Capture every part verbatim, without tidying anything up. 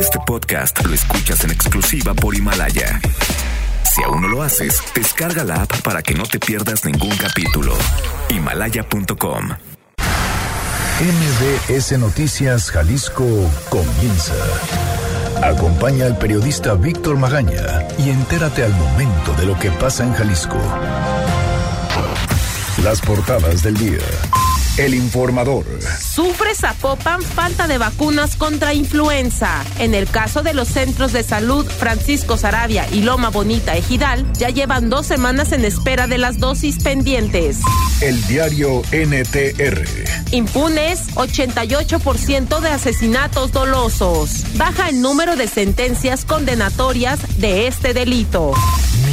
Este podcast lo escuchas en exclusiva por Himalaya. Si aún no lo haces, descarga la app para que no te pierdas ningún capítulo. Himalaya punto com. M V S Noticias Jalisco comienza. Acompaña al periodista Víctor Magaña y entérate al momento de lo que pasa en Jalisco. Las portadas del día. El Informador. Sufre Zapopan falta de vacunas contra influenza. En el caso de los centros de salud Francisco Saravia y Loma Bonita Ejidal, ya llevan dos semanas en espera de las dosis pendientes. El diario N T R. Impunes ochenta y ocho por ciento de asesinatos dolosos. Baja el número de sentencias condenatorias de este delito.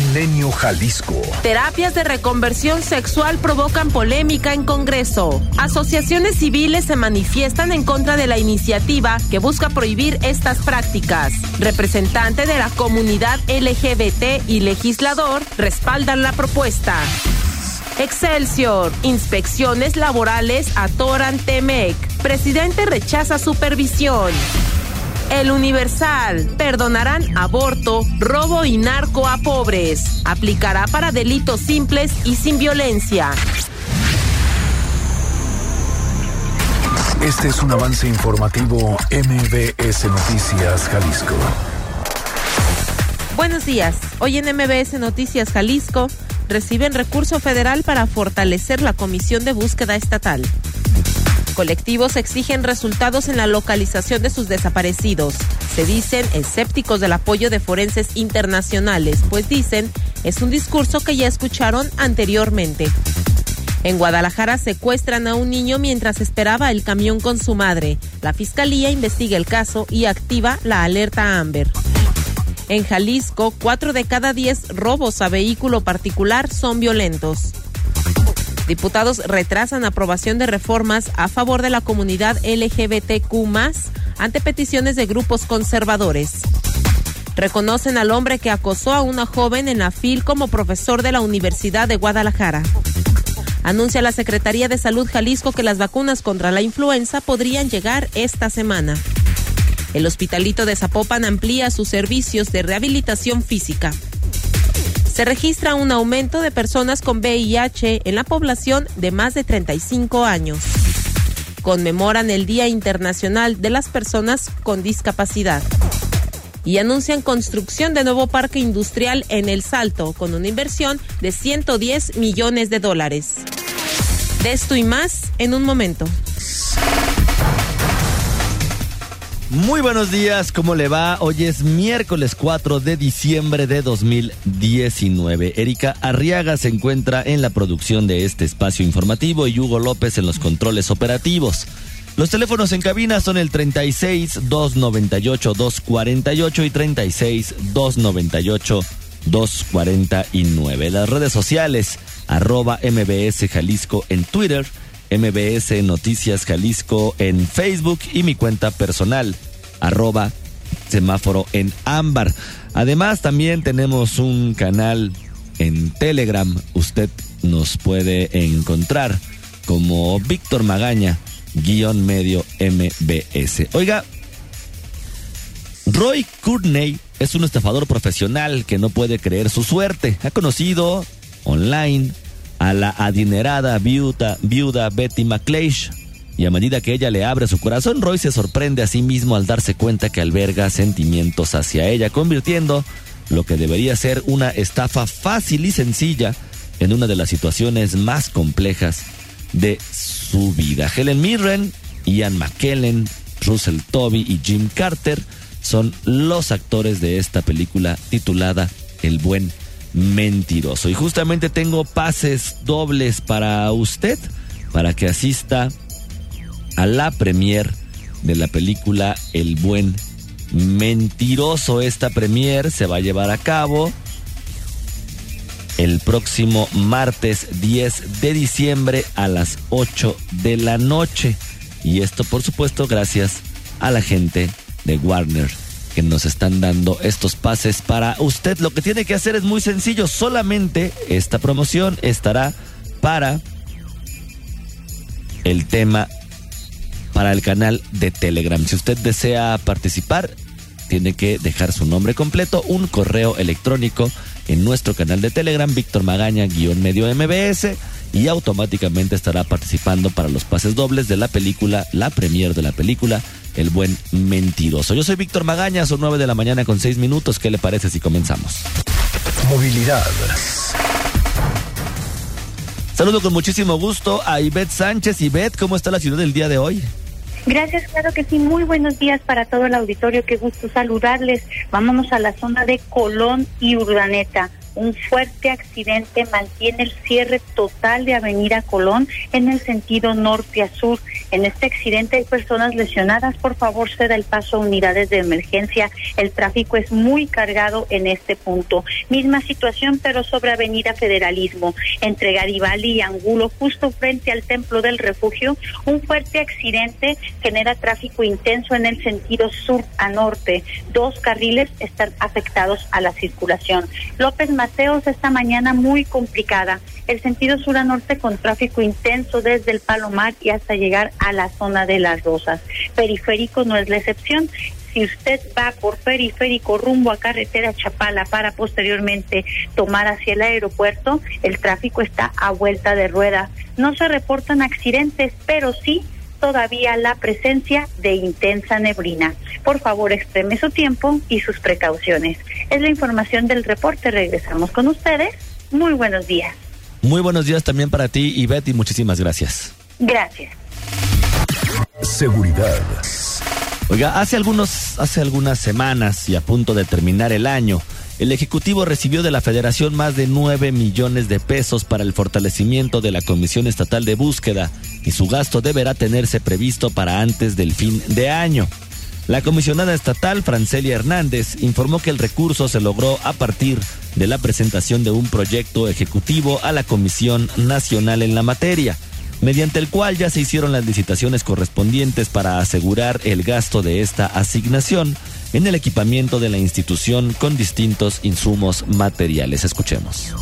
Milenio Jalisco. Terapias de reconversión sexual provocan polémica en Congreso. Asociaciones civiles se manifiestan en contra de la iniciativa que busca prohibir estas prácticas. Representante de la comunidad L G B T y legislador respaldan la propuesta. Excelsior. Inspecciones laborales atoran T-M E C. Presidente rechaza supervisión. El Universal, perdonarán aborto, robo y narco a pobres. Aplicará para delitos simples y sin violencia. Este es un avance informativo M V S Noticias Jalisco. Buenos días. Hoy en M V S Noticias Jalisco reciben recurso federal para fortalecer la Comisión de Búsqueda Estatal. Colectivos exigen resultados en la localización de sus desaparecidos. Se dicen escépticos del apoyo de forenses internacionales, pues dicen es un discurso que ya escucharon anteriormente. En Guadalajara secuestran a un niño mientras esperaba el camión con su madre. La Fiscalía investiga el caso y activa la alerta Amber. En Jalisco, cuatro de cada diez robos a vehículo particular son violentos. Diputados retrasan aprobación de reformas a favor de la comunidad L G B T Q más, ante peticiones de grupos conservadores. Reconocen al hombre que acosó a una joven en la F I L como profesor de la Universidad de Guadalajara. Anuncia la Secretaría de Salud Jalisco que las vacunas contra la influenza podrían llegar esta semana. El Hospitalito de Zapopan amplía sus servicios de rehabilitación física. Se registra un aumento de personas con V I H en la población de más de treinta y cinco años. Conmemoran el Día Internacional de las Personas con Discapacidad. Y anuncian construcción de nuevo parque industrial en El Salto, con una inversión de ciento diez millones de dólares. De esto y más en un momento. Muy buenos días, ¿cómo le va? Hoy es miércoles cuatro de diciembre de dos mil diecinueve. Erika Arriaga se encuentra en la producción de este espacio informativo y Hugo López en los controles operativos. Los teléfonos en cabina son el treinta y seis, dos noventa y ocho, dos cuarenta y ocho y treinta y seis, dos noventa y ocho, dos cuarenta y nueve. Las redes sociales, arroba M B S Jalisco en Twitter, M B S Noticias Jalisco en Facebook y mi cuenta personal, arroba semáforo en ámbar. Además, también tenemos un canal en Telegram. Usted nos puede encontrar como Víctor Magaña, guión medio M B S. Oiga, Roy Courtney es un estafador profesional que no puede creer su suerte. Ha conocido online a la adinerada viuda, viuda Betty McLeish, y a medida que ella le abre su corazón, Roy se sorprende a sí mismo al darse cuenta que alberga sentimientos hacia ella, convirtiendo lo que debería ser una estafa fácil y sencilla en una de las situaciones más complejas de su vida. Helen Mirren, Ian McKellen, Russell Tobey y Jim Carter son los actores de esta película titulada El Buen Mentiroso. Y justamente tengo pases dobles para usted, para que asista a la premier de la película El Buen Mentiroso. Esta premier se va a llevar a cabo el próximo martes diez de diciembre a las ocho de la noche. Y esto, por supuesto, gracias a la gente de Warner, que nos están dando estos pases para usted. Lo que tiene que hacer es muy sencillo. Solamente esta promoción estará para el tema, para el canal de Telegram. Si usted desea participar, tiene que dejar su nombre completo, un correo electrónico en nuestro canal de Telegram, Víctor Magaña guión medio M B S, y automáticamente estará participando para los pases dobles de la película, la premier de la película El Buen Mentiroso. Yo soy Víctor Magaña, son nueve de la mañana con seis minutos. ¿Qué le parece si comenzamos? Movilidad. Saludo con muchísimo gusto a Ivet Sánchez. Ivet, ¿cómo está la ciudad el día de hoy? Gracias, claro que sí. Muy buenos días para todo el auditorio. Qué gusto saludarles. Vámonos a la zona de Colón y Urdaneta. Un fuerte accidente mantiene el cierre total de Avenida Colón en el sentido norte a sur. En este accidente hay personas lesionadas. Por favor, ceda el paso a unidades de emergencia. El tráfico es muy cargado en este punto. Misma situación, pero sobre Avenida Federalismo. Entre Garibaldi y Angulo, justo frente al Templo del Refugio, un fuerte accidente genera tráfico intenso en el sentido sur a norte. Dos carriles están afectados a la circulación. López Mateos, esta mañana muy complicada. El sentido sur a norte con tráfico intenso desde el Palomar y hasta llegar a la zona de Las Rosas. Periférico no es la excepción. Si usted va por periférico rumbo a carretera Chapala para posteriormente tomar hacia el aeropuerto, el tráfico está a vuelta de rueda. No se reportan accidentes, pero sí todavía la presencia de intensa neblina. Por favor, extreme su tiempo y sus precauciones. Es la información del reporte. Regresamos con ustedes. Muy buenos días. Muy buenos días también para ti, Ivet, y muchísimas gracias. Gracias. Seguridad. Oiga, hace algunos, hace algunas semanas y a punto de terminar el año, el Ejecutivo recibió de la Federación más de nueve millones de pesos para el fortalecimiento de la Comisión Estatal de Búsqueda, y su gasto deberá tenerse previsto para antes del fin de año. La comisionada estatal Francelia Hernández informó que el recurso se logró a partir de la presentación de un proyecto ejecutivo a la Comisión Nacional en la materia, mediante el cual ya se hicieron las licitaciones correspondientes para asegurar el gasto de esta asignación en el equipamiento de la institución con distintos insumos materiales. Escuchemos.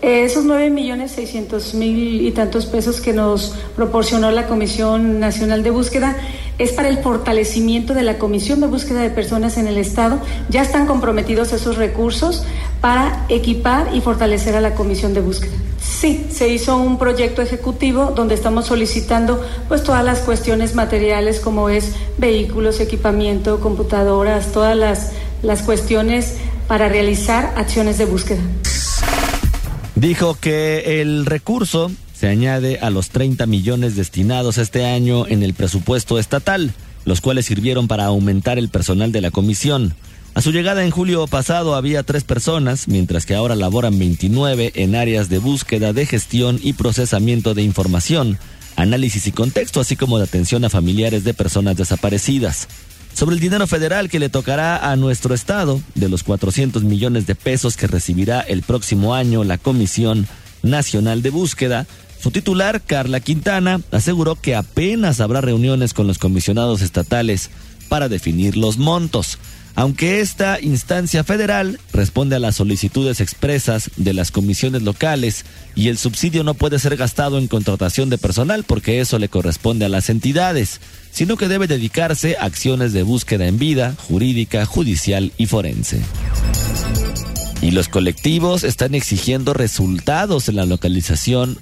Eh, esos nueve millones seiscientos mil y tantos pesos que nos proporcionó la Comisión Nacional de Búsqueda es para el fortalecimiento de la Comisión de Búsqueda de Personas en el Estado. Ya están comprometidos esos recursos para equipar y fortalecer a la Comisión de Búsqueda. Sí, se hizo un proyecto ejecutivo donde estamos solicitando pues todas las cuestiones materiales, como es vehículos, equipamiento, computadoras, todas las, las cuestiones para realizar acciones de búsqueda. Dijo que el recurso se añade a los treinta millones destinados este año en el presupuesto estatal, los cuales sirvieron para aumentar el personal de la comisión. A su llegada en julio pasado había tres personas, mientras que ahora laboran veintinueve en áreas de búsqueda, de gestión y procesamiento de información, análisis y contexto, así como de atención a familiares de personas desaparecidas. Sobre el dinero federal que le tocará a nuestro estado, de los cuatrocientos millones de pesos que recibirá el próximo año la Comisión Nacional de Búsqueda, su titular, Carla Quintana, aseguró que apenas habrá reuniones con los comisionados estatales para definir los montos, aunque esta instancia federal responde a las solicitudes expresas de las comisiones locales y el subsidio no puede ser gastado en contratación de personal porque eso le corresponde a las entidades, sino que debe dedicarse a acciones de búsqueda en vida, jurídica, judicial y forense. Y los colectivos están exigiendo resultados en la localización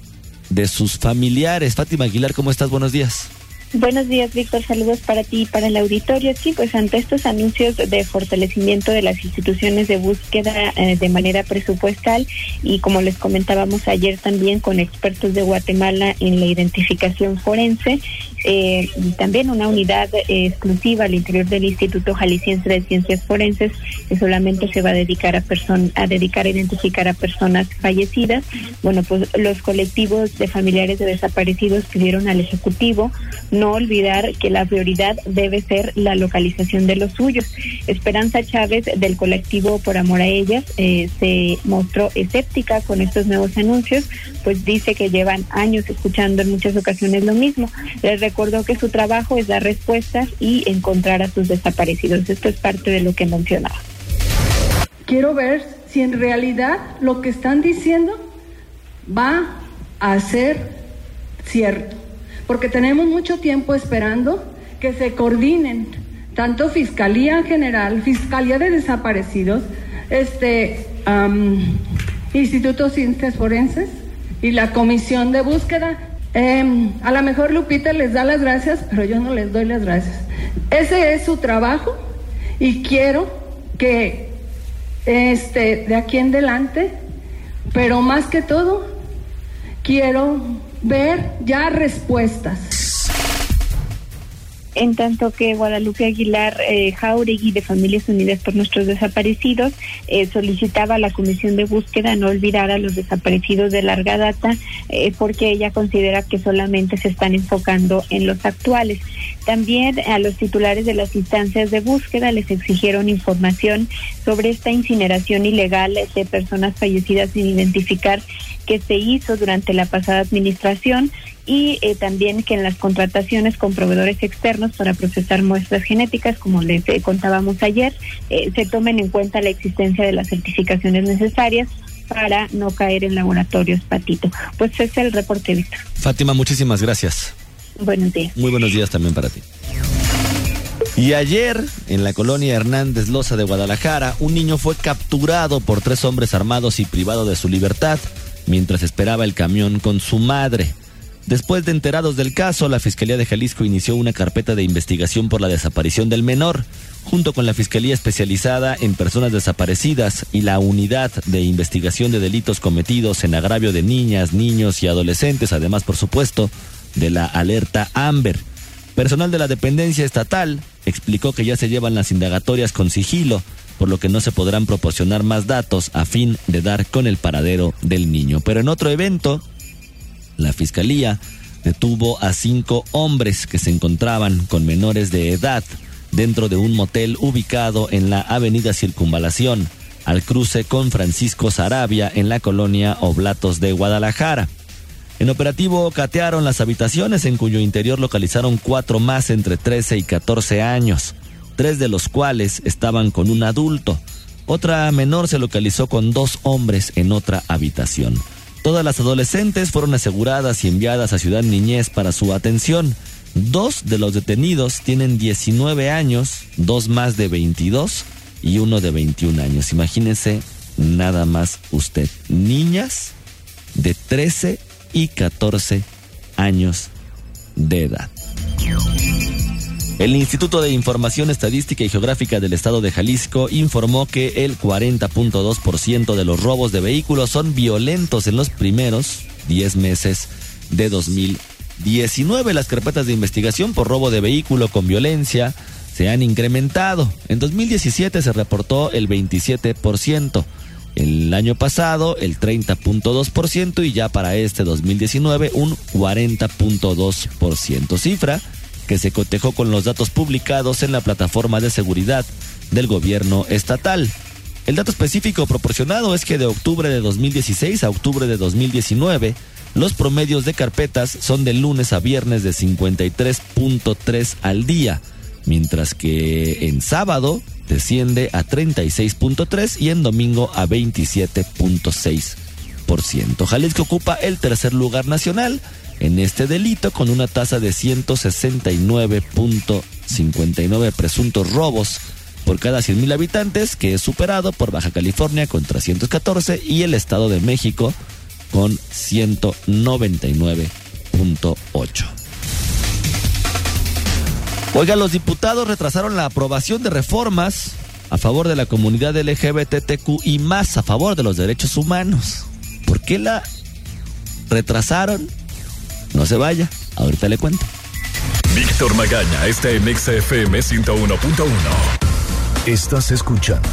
de sus familiares. Fátima Aguilar, ¿cómo estás? Buenos días. Buenos días, Víctor. Saludos para ti y para el auditorio. Sí, pues ante estos anuncios de fortalecimiento de las instituciones de búsqueda eh, de manera presupuestal y como les comentábamos ayer también con expertos de Guatemala en la identificación forense, eh, y también una unidad eh, exclusiva al interior del Instituto Jalisciense de Ciencias Forenses que solamente se va a dedicar a, person- a dedicar a identificar a personas fallecidas. Bueno, pues los colectivos de familiares de desaparecidos pidieron al Ejecutivo no olvidar que la prioridad debe ser la localización de los suyos. Esperanza Chávez, del colectivo Por Amor a Ellas, eh, se mostró escéptica con estos nuevos anuncios, pues dice que llevan años escuchando en muchas ocasiones lo mismo. Les recordó que su trabajo es dar respuestas y encontrar a sus desaparecidos. Esto es parte de lo que mencionaba. Quiero ver si en realidad lo que están diciendo va a ser cierto, porque tenemos mucho tiempo esperando que se coordinen tanto Fiscalía General, Fiscalía de Desaparecidos, este, um, Instituto de Ciencias Forenses y la Comisión de Búsqueda. Eh, a lo mejor Lupita les da las gracias, pero yo no les doy las gracias. Ese es su trabajo y quiero que este, de aquí en adelante, pero más que todo, quiero ver ya respuestas. En tanto que Guadalupe Aguilar eh, Jauregui, de Familias Unidas por Nuestros Desaparecidos, eh, solicitaba a la Comisión de Búsqueda no olvidar a los desaparecidos de larga data, eh, porque ella considera que solamente se están enfocando en los actuales. También a los titulares de las instancias de búsqueda les exigieron información sobre esta incineración ilegal de personas fallecidas sin identificar que se hizo durante la pasada administración, y eh, también que en las contrataciones con proveedores externos para procesar muestras genéticas, como les eh, contábamos ayer, eh, se tomen en cuenta la existencia de las certificaciones necesarias para no caer en laboratorios patito. Pues ese es el reporte, Víctor. Fátima, muchísimas gracias. Buenos días. Muy buenos días también para ti. Y ayer, en la colonia Hernández Loza de Guadalajara, un niño fue capturado por tres hombres armados y privado de su libertad mientras esperaba el camión con su madre. Después de enterados del caso, la Fiscalía de Jalisco inició una carpeta de investigación por la desaparición del menor, junto con la Fiscalía Especializada en Personas Desaparecidas y la Unidad de Investigación de Delitos Cometidos en Agravio de Niñas, Niños y Adolescentes, además, por supuesto, de la alerta Amber. Personal de la dependencia estatal explicó que ya se llevan las indagatorias con sigilo, por lo que no se podrán proporcionar más datos a fin de dar con el paradero del niño. Pero en otro evento, la Fiscalía detuvo a cinco hombres que se encontraban con menores de edad dentro de un motel ubicado en la avenida Circunvalación, al cruce con Francisco Saravia, en la colonia Oblatos de Guadalajara. En operativo catearon las habitaciones, en cuyo interior localizaron cuatro más entre trece y catorce años, tres de los cuales estaban con un adulto. Otra menor se localizó con dos hombres en otra habitación. Todas las adolescentes fueron aseguradas y enviadas a Ciudad Niñez para su atención. Dos de los detenidos tienen diecinueve años, dos más de veintidós y uno de veintiún años. Imagínense nada más usted. Niñas de trece y catorce años de edad. El Instituto de Información Estadística y Geográfica del Estado de Jalisco informó que el cuarenta punto dos por ciento de los robos de vehículos son violentos en los primeros diez meses de dos mil diecinueve. Las carpetas de investigación por robo de vehículo con violencia se han incrementado. En dos mil diecisiete se reportó el veintisiete por ciento, el año pasado el treinta punto dos por ciento y ya para este dos mil diecinueve un cuarenta punto dos por ciento. Cifra que se cotejó con los datos publicados en la plataforma de seguridad del gobierno estatal. El dato específico proporcionado es que de octubre de dos mil dieciséis a octubre de dos mil diecinueve, los promedios de carpetas son de lunes a viernes de cincuenta y tres punto tres al día, mientras que en sábado desciende a treinta y seis punto tres y en domingo a veintisiete punto seis por ciento. Jalisco ocupa el tercer lugar nacional en este delito, con una tasa de ciento sesenta y nueve punto cincuenta y nueve presuntos robos por cada cien mil habitantes, que es superado por Baja California con trescientos catorce y el Estado de México con ciento noventa y nueve punto ocho. Oiga, los diputados retrasaron la aprobación de reformas a favor de la comunidad L G B T Q y más, a favor de los derechos humanos. ¿Por qué la retrasaron? No se vaya, ahorita le cuento. Víctor Magaña está en EXA F M ciento uno punto uno. Estás escuchando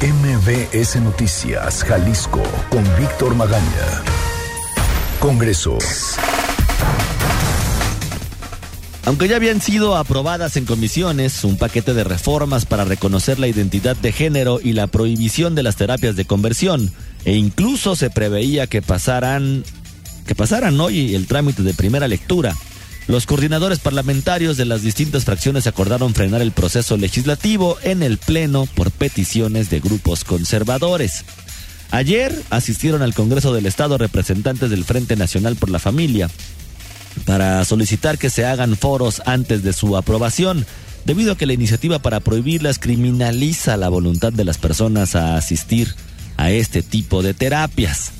M V S Noticias Jalisco con Víctor Magaña. Congreso. Aunque ya habían sido aprobadas en comisiones un paquete de reformas para reconocer la identidad de género y la prohibición de las terapias de conversión, e incluso se preveía que pasaran... que pasaran hoy el trámite de primera lectura, los coordinadores parlamentarios de las distintas fracciones acordaron frenar el proceso legislativo en el Pleno por peticiones de grupos conservadores. Ayer asistieron al Congreso del Estado representantes del Frente Nacional por la Familia para solicitar que se hagan foros antes de su aprobación, debido a que la iniciativa para prohibirlas criminaliza la voluntad de las personas a asistir a este tipo de terapias.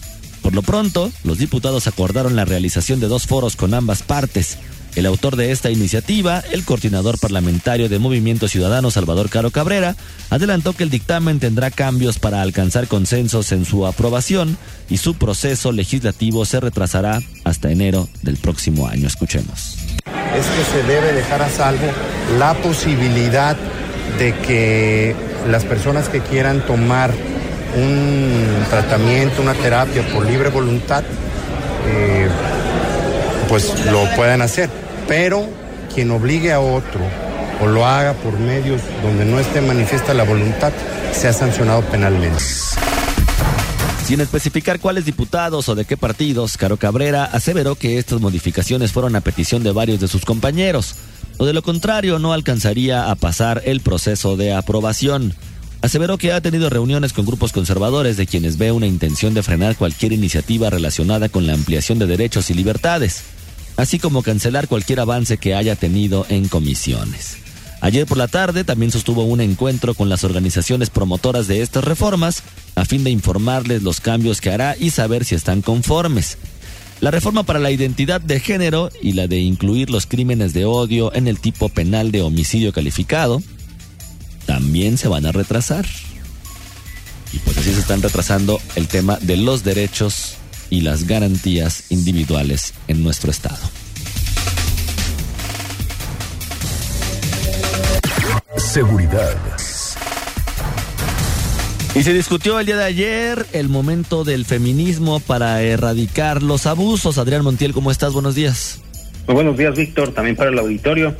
Por lo pronto, los diputados acordaron la realización de dos foros con ambas partes. El autor de esta iniciativa, el coordinador parlamentario de Movimiento Ciudadano, Salvador Caro Cabrera, adelantó que el dictamen tendrá cambios para alcanzar consensos en su aprobación y su proceso legislativo se retrasará hasta enero del próximo año. Escuchemos. Es que se debe dejar a salvo la posibilidad de que las personas que quieran tomar un tratamiento, una terapia por libre voluntad, eh, pues lo puedan hacer, pero quien obligue a otro o lo haga por medios donde no esté manifiesta la voluntad, sea sancionado penalmente. Sin especificar cuáles diputados o de qué partidos, Caro Cabrera aseveró que estas modificaciones fueron a petición de varios de sus compañeros, o de lo contrario no alcanzaría a pasar el proceso de aprobación. Aseveró que ha tenido reuniones con grupos conservadores de quienes ve una intención de frenar cualquier iniciativa relacionada con la ampliación de derechos y libertades, así como cancelar cualquier avance que haya tenido en comisiones. Ayer por la tarde también sostuvo un encuentro con las organizaciones promotoras de estas reformas a fin de informarles los cambios que hará y saber si están conformes. La reforma para la identidad de género y la de incluir los crímenes de odio en el tipo penal de homicidio calificado también se van a retrasar. Y pues así se están retrasando el tema de los derechos y las garantías individuales en nuestro estado. Seguridad. Y se discutió el día de ayer el momento del feminismo para erradicar los abusos. Adrián Montiel, ¿cómo estás? Buenos días. Muy buenos días, Víctor, también para el auditorio.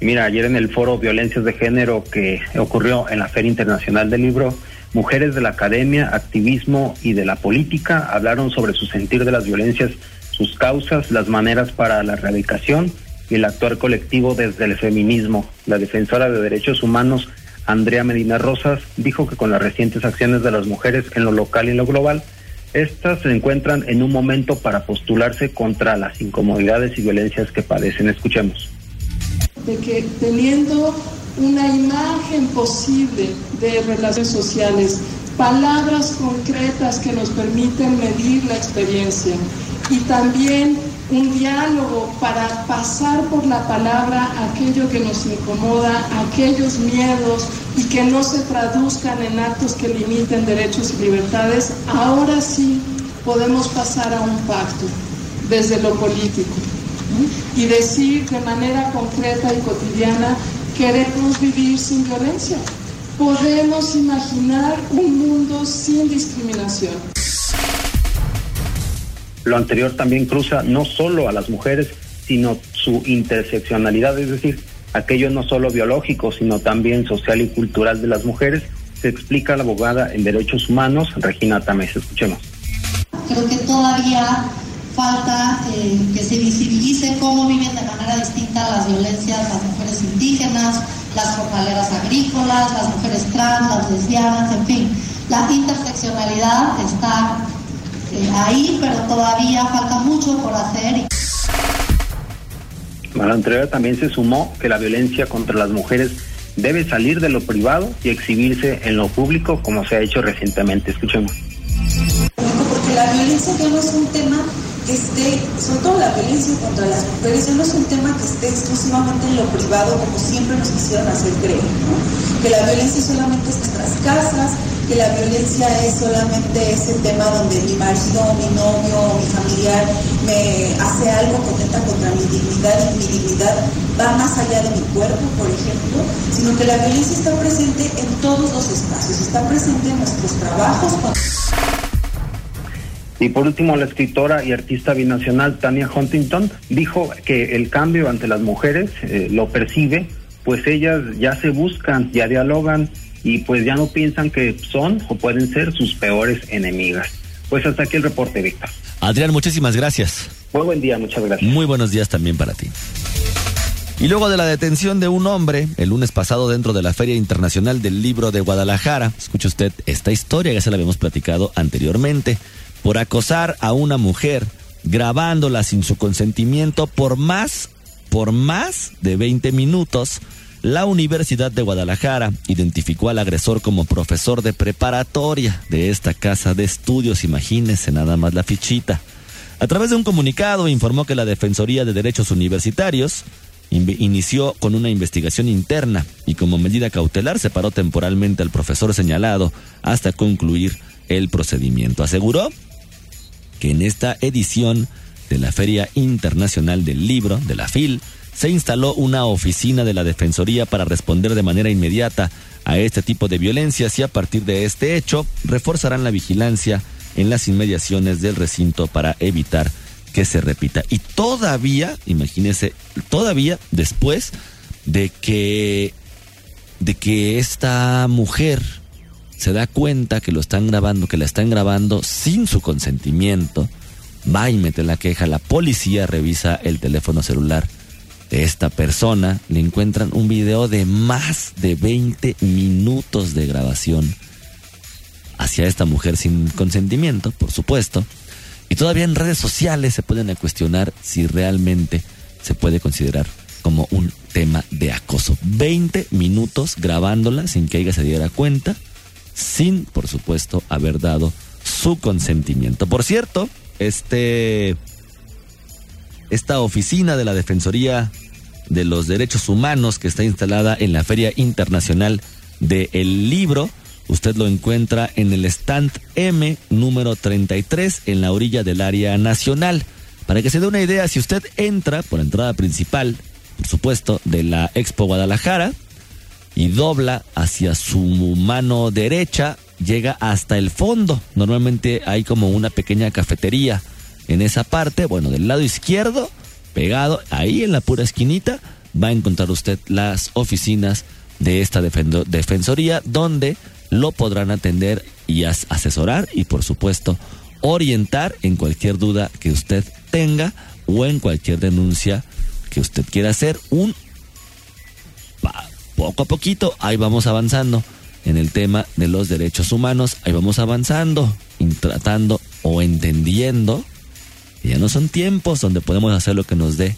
Mira, ayer en el foro Violencias de Género que ocurrió en la Feria Internacional del Libro, mujeres de la academia, activismo y de la política hablaron sobre su sentir de las violencias, sus causas, las maneras para la erradicación y el actuar colectivo desde el feminismo. La defensora de derechos humanos, Andrea Medina Rosas, dijo que con las recientes acciones de las mujeres en lo local y en lo global, estas se encuentran en un momento para postularse contra las incomodidades y violencias que padecen. Escuchemos. De que teniendo una imagen posible de relaciones sociales, palabras concretas que nos permiten medir la experiencia y también un diálogo para pasar por la palabra aquello que nos incomoda, aquellos miedos y que no se traduzcan en actos que limiten derechos y libertades, ahora sí podemos pasar a un pacto desde lo político. Y decir de manera concreta y cotidiana, queremos vivir sin violencia. Podemos imaginar un mundo sin discriminación. Lo anterior también cruza no solo a las mujeres, sino su interseccionalidad, es decir, aquello no solo biológico, sino también social y cultural de las mujeres, se explica la abogada en Derechos Humanos, Regina Tamés. Escuchemos. Creo que todavía falta eh, que se visibilice cómo viven de manera distinta las violencias las mujeres indígenas, las jornaleras agrícolas, las mujeres trans, las lesbianas, en fin. La interseccionalidad está eh, ahí, pero todavía falta mucho por hacer. A la entrega también se sumó que la violencia contra las mujeres debe salir de lo privado y exhibirse en lo público, como se ha hecho recientemente. Escuchemos. Porque la violencia ya no es un tema que esté, sobre todo la violencia contra las mujeres, no es un tema que esté exclusivamente en lo privado, como siempre nos quisieron hacer creer, ¿no? Que la violencia solamente es nuestras casas, que la violencia es solamente ese tema donde mi marido, mi novio, mi familiar me hace algo que atenta contra mi dignidad, y mi dignidad va más allá de mi cuerpo, por ejemplo, sino que la violencia está presente en todos los espacios, está presente en nuestros trabajos. Cuando... Y por último, la escritora y artista binacional Tania Huntington dijo que el cambio ante las mujeres eh, lo percibe, pues ellas ya se buscan, ya dialogan y pues ya no piensan que son o pueden ser sus peores enemigas. Pues hasta aquí el reporte, Víctor. Adrián, muchísimas gracias. Muy buen día, muchas gracias. Muy buenos días también para ti. Y luego de la detención de un hombre el lunes pasado dentro de la Feria Internacional del Libro de Guadalajara, escuche usted esta historia, ya se la habíamos platicado anteriormente. Por acosar a una mujer grabándola sin su consentimiento por más, por más de veinte minutos, La Universidad de Guadalajara identificó al agresor como profesor de preparatoria de esta casa de estudios, imagínense nada más la fichita. A través de un comunicado informó que la Defensoría de Derechos Universitarios in- inició con una investigación interna y como medida cautelar separó temporalmente al profesor señalado hasta concluir el procedimiento. Aseguró que en esta edición de la Feria Internacional del Libro, de la FIL, se instaló una oficina de la Defensoría para responder de manera inmediata a este tipo de violencias y a partir de este hecho reforzarán la vigilancia en las inmediaciones del recinto para evitar que se repita. Y todavía, imagínense, todavía después de que, de que esta mujer se da cuenta que lo están grabando, que la están grabando sin su consentimiento, va y mete la queja, la policía revisa el teléfono celular de esta persona, le encuentran un video de más de veinte minutos de grabación hacia esta mujer sin consentimiento, por supuesto, y todavía en redes sociales se pueden cuestionar si realmente se puede considerar como un tema de acoso. veinte minutos grabándola sin que ella se diera cuenta, sin, por supuesto, haber dado su consentimiento. Por cierto, este... Esta oficina de la Defensoría de los Derechos Humanos que está instalada en la Feria Internacional del Libro, usted lo encuentra en el stand M número treinta y tres en la orilla del área nacional. Para que se dé una idea, si usted entra por la entrada principal, por supuesto, de la Expo Guadalajara y dobla hacia su mano derecha, llega hasta el fondo. Normalmente hay como una pequeña cafetería. En esa parte, bueno, del lado izquierdo, pegado, ahí en la pura esquinita, va a encontrar usted las oficinas de esta defendo- defensoría, donde lo podrán atender y as- asesorar y, por supuesto, orientar en cualquier duda que usted tenga o en cualquier denuncia que usted quiera hacer. Un pa- poco a poquito, ahí vamos avanzando en el tema de los derechos humanos, ahí vamos avanzando, tratando o entendiendo. Ya no son tiempos donde podemos hacer lo que nos dé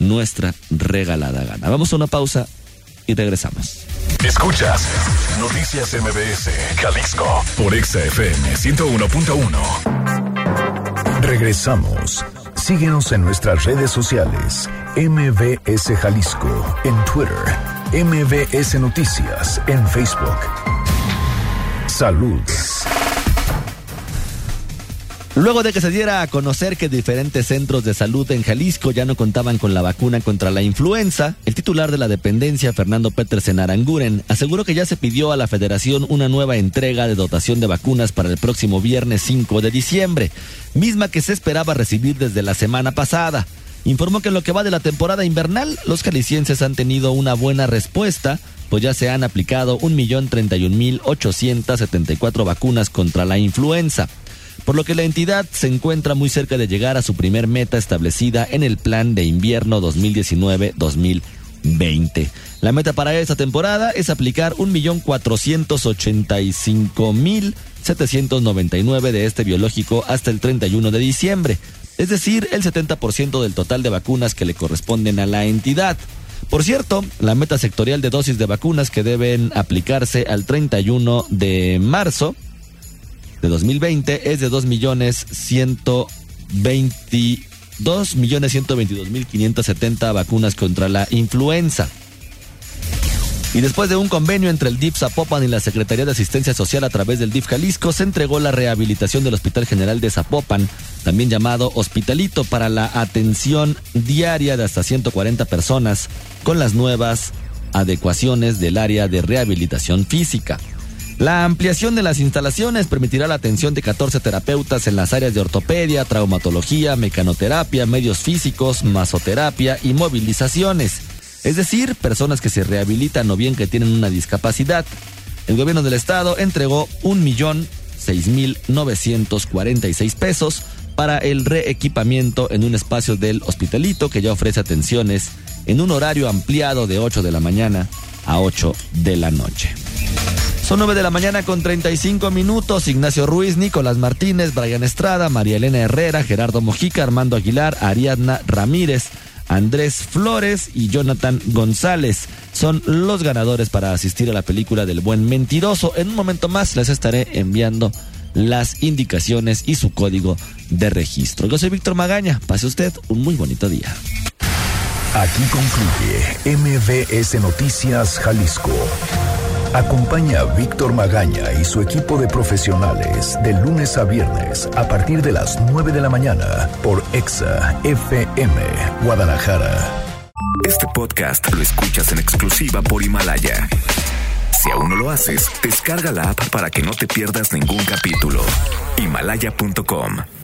nuestra regalada gana. Vamos a una pausa y regresamos. Escuchas Noticias M V S Jalisco por EXA F M ciento uno punto uno. Regresamos. Síguenos en nuestras redes sociales. M V S Jalisco en Twitter. M V S Noticias en Facebook. Salud. Luego de que se diera a conocer que diferentes centros de salud en Jalisco ya no contaban con la vacuna contra la influenza, el titular de la dependencia, Fernando Petersen Aranguren, aseguró que ya se pidió a la Federación una nueva entrega de dotación de vacunas para el próximo viernes cinco de diciembre, misma que se esperaba recibir desde la semana pasada. Informó que en lo que va de la temporada invernal, los jaliscienses han tenido una buena respuesta, pues ya se han aplicado un millón treinta y un mil ochocientas setenta y cuatro vacunas contra la influenza, por lo que la entidad se encuentra muy cerca de llegar a su primer meta establecida en el plan de invierno dos mil diecinueve dos mil veinte. La meta para esta temporada es aplicar un millón cuatrocientos ochenta y cinco mil setecientos noventa y nueve de este biológico hasta el treinta y uno de diciembre, es decir, el setenta por ciento del total de vacunas que le corresponden a la entidad. Por cierto, la meta sectorial de dosis de vacunas que deben aplicarse al treinta y uno de marzo de dos mil veinte es de dos millones ciento veintidós mil quinientas setenta vacunas contra la influenza. Y después de un convenio entre el D I F Zapopan y la Secretaría de Asistencia Social a través del D I F Jalisco, se entregó la rehabilitación del Hospital General de Zapopan, también llamado Hospitalito, para la atención diaria de hasta ciento cuarenta personas con las nuevas adecuaciones del área de rehabilitación física. La ampliación de las instalaciones permitirá la atención de catorce terapeutas en las áreas de ortopedia, traumatología, mecanoterapia, medios físicos, masoterapia y movilizaciones, es decir, personas que se rehabilitan o bien que tienen una discapacidad. El gobierno del estado entregó un millón seis mil novecientos cuarenta y seis pesos para el reequipamiento en un espacio del Hospitalito que ya ofrece atenciones en un horario ampliado de ocho de la mañana a ocho de la noche. Son nueve de la mañana con treinta y cinco minutos. Ignacio Ruiz, Nicolás Martínez, Brian Estrada, María Elena Herrera, Gerardo Mojica, Armando Aguilar, Ariadna Ramírez, Andrés Flores y Jonathan González son los ganadores para asistir a la película del Buen Mentiroso. En un momento más les estaré enviando las indicaciones y su código de registro. Yo soy Víctor Magaña, pase usted un muy bonito día. Aquí concluye M V S Noticias Jalisco. Acompaña a Víctor Magaña y su equipo de profesionales de lunes a viernes a partir de las nueve de la mañana por EXA F M Guadalajara. Este podcast lo escuchas en exclusiva por Himalaya. Si aún no lo haces, descarga la app para que no te pierdas ningún capítulo. Himalaya punto com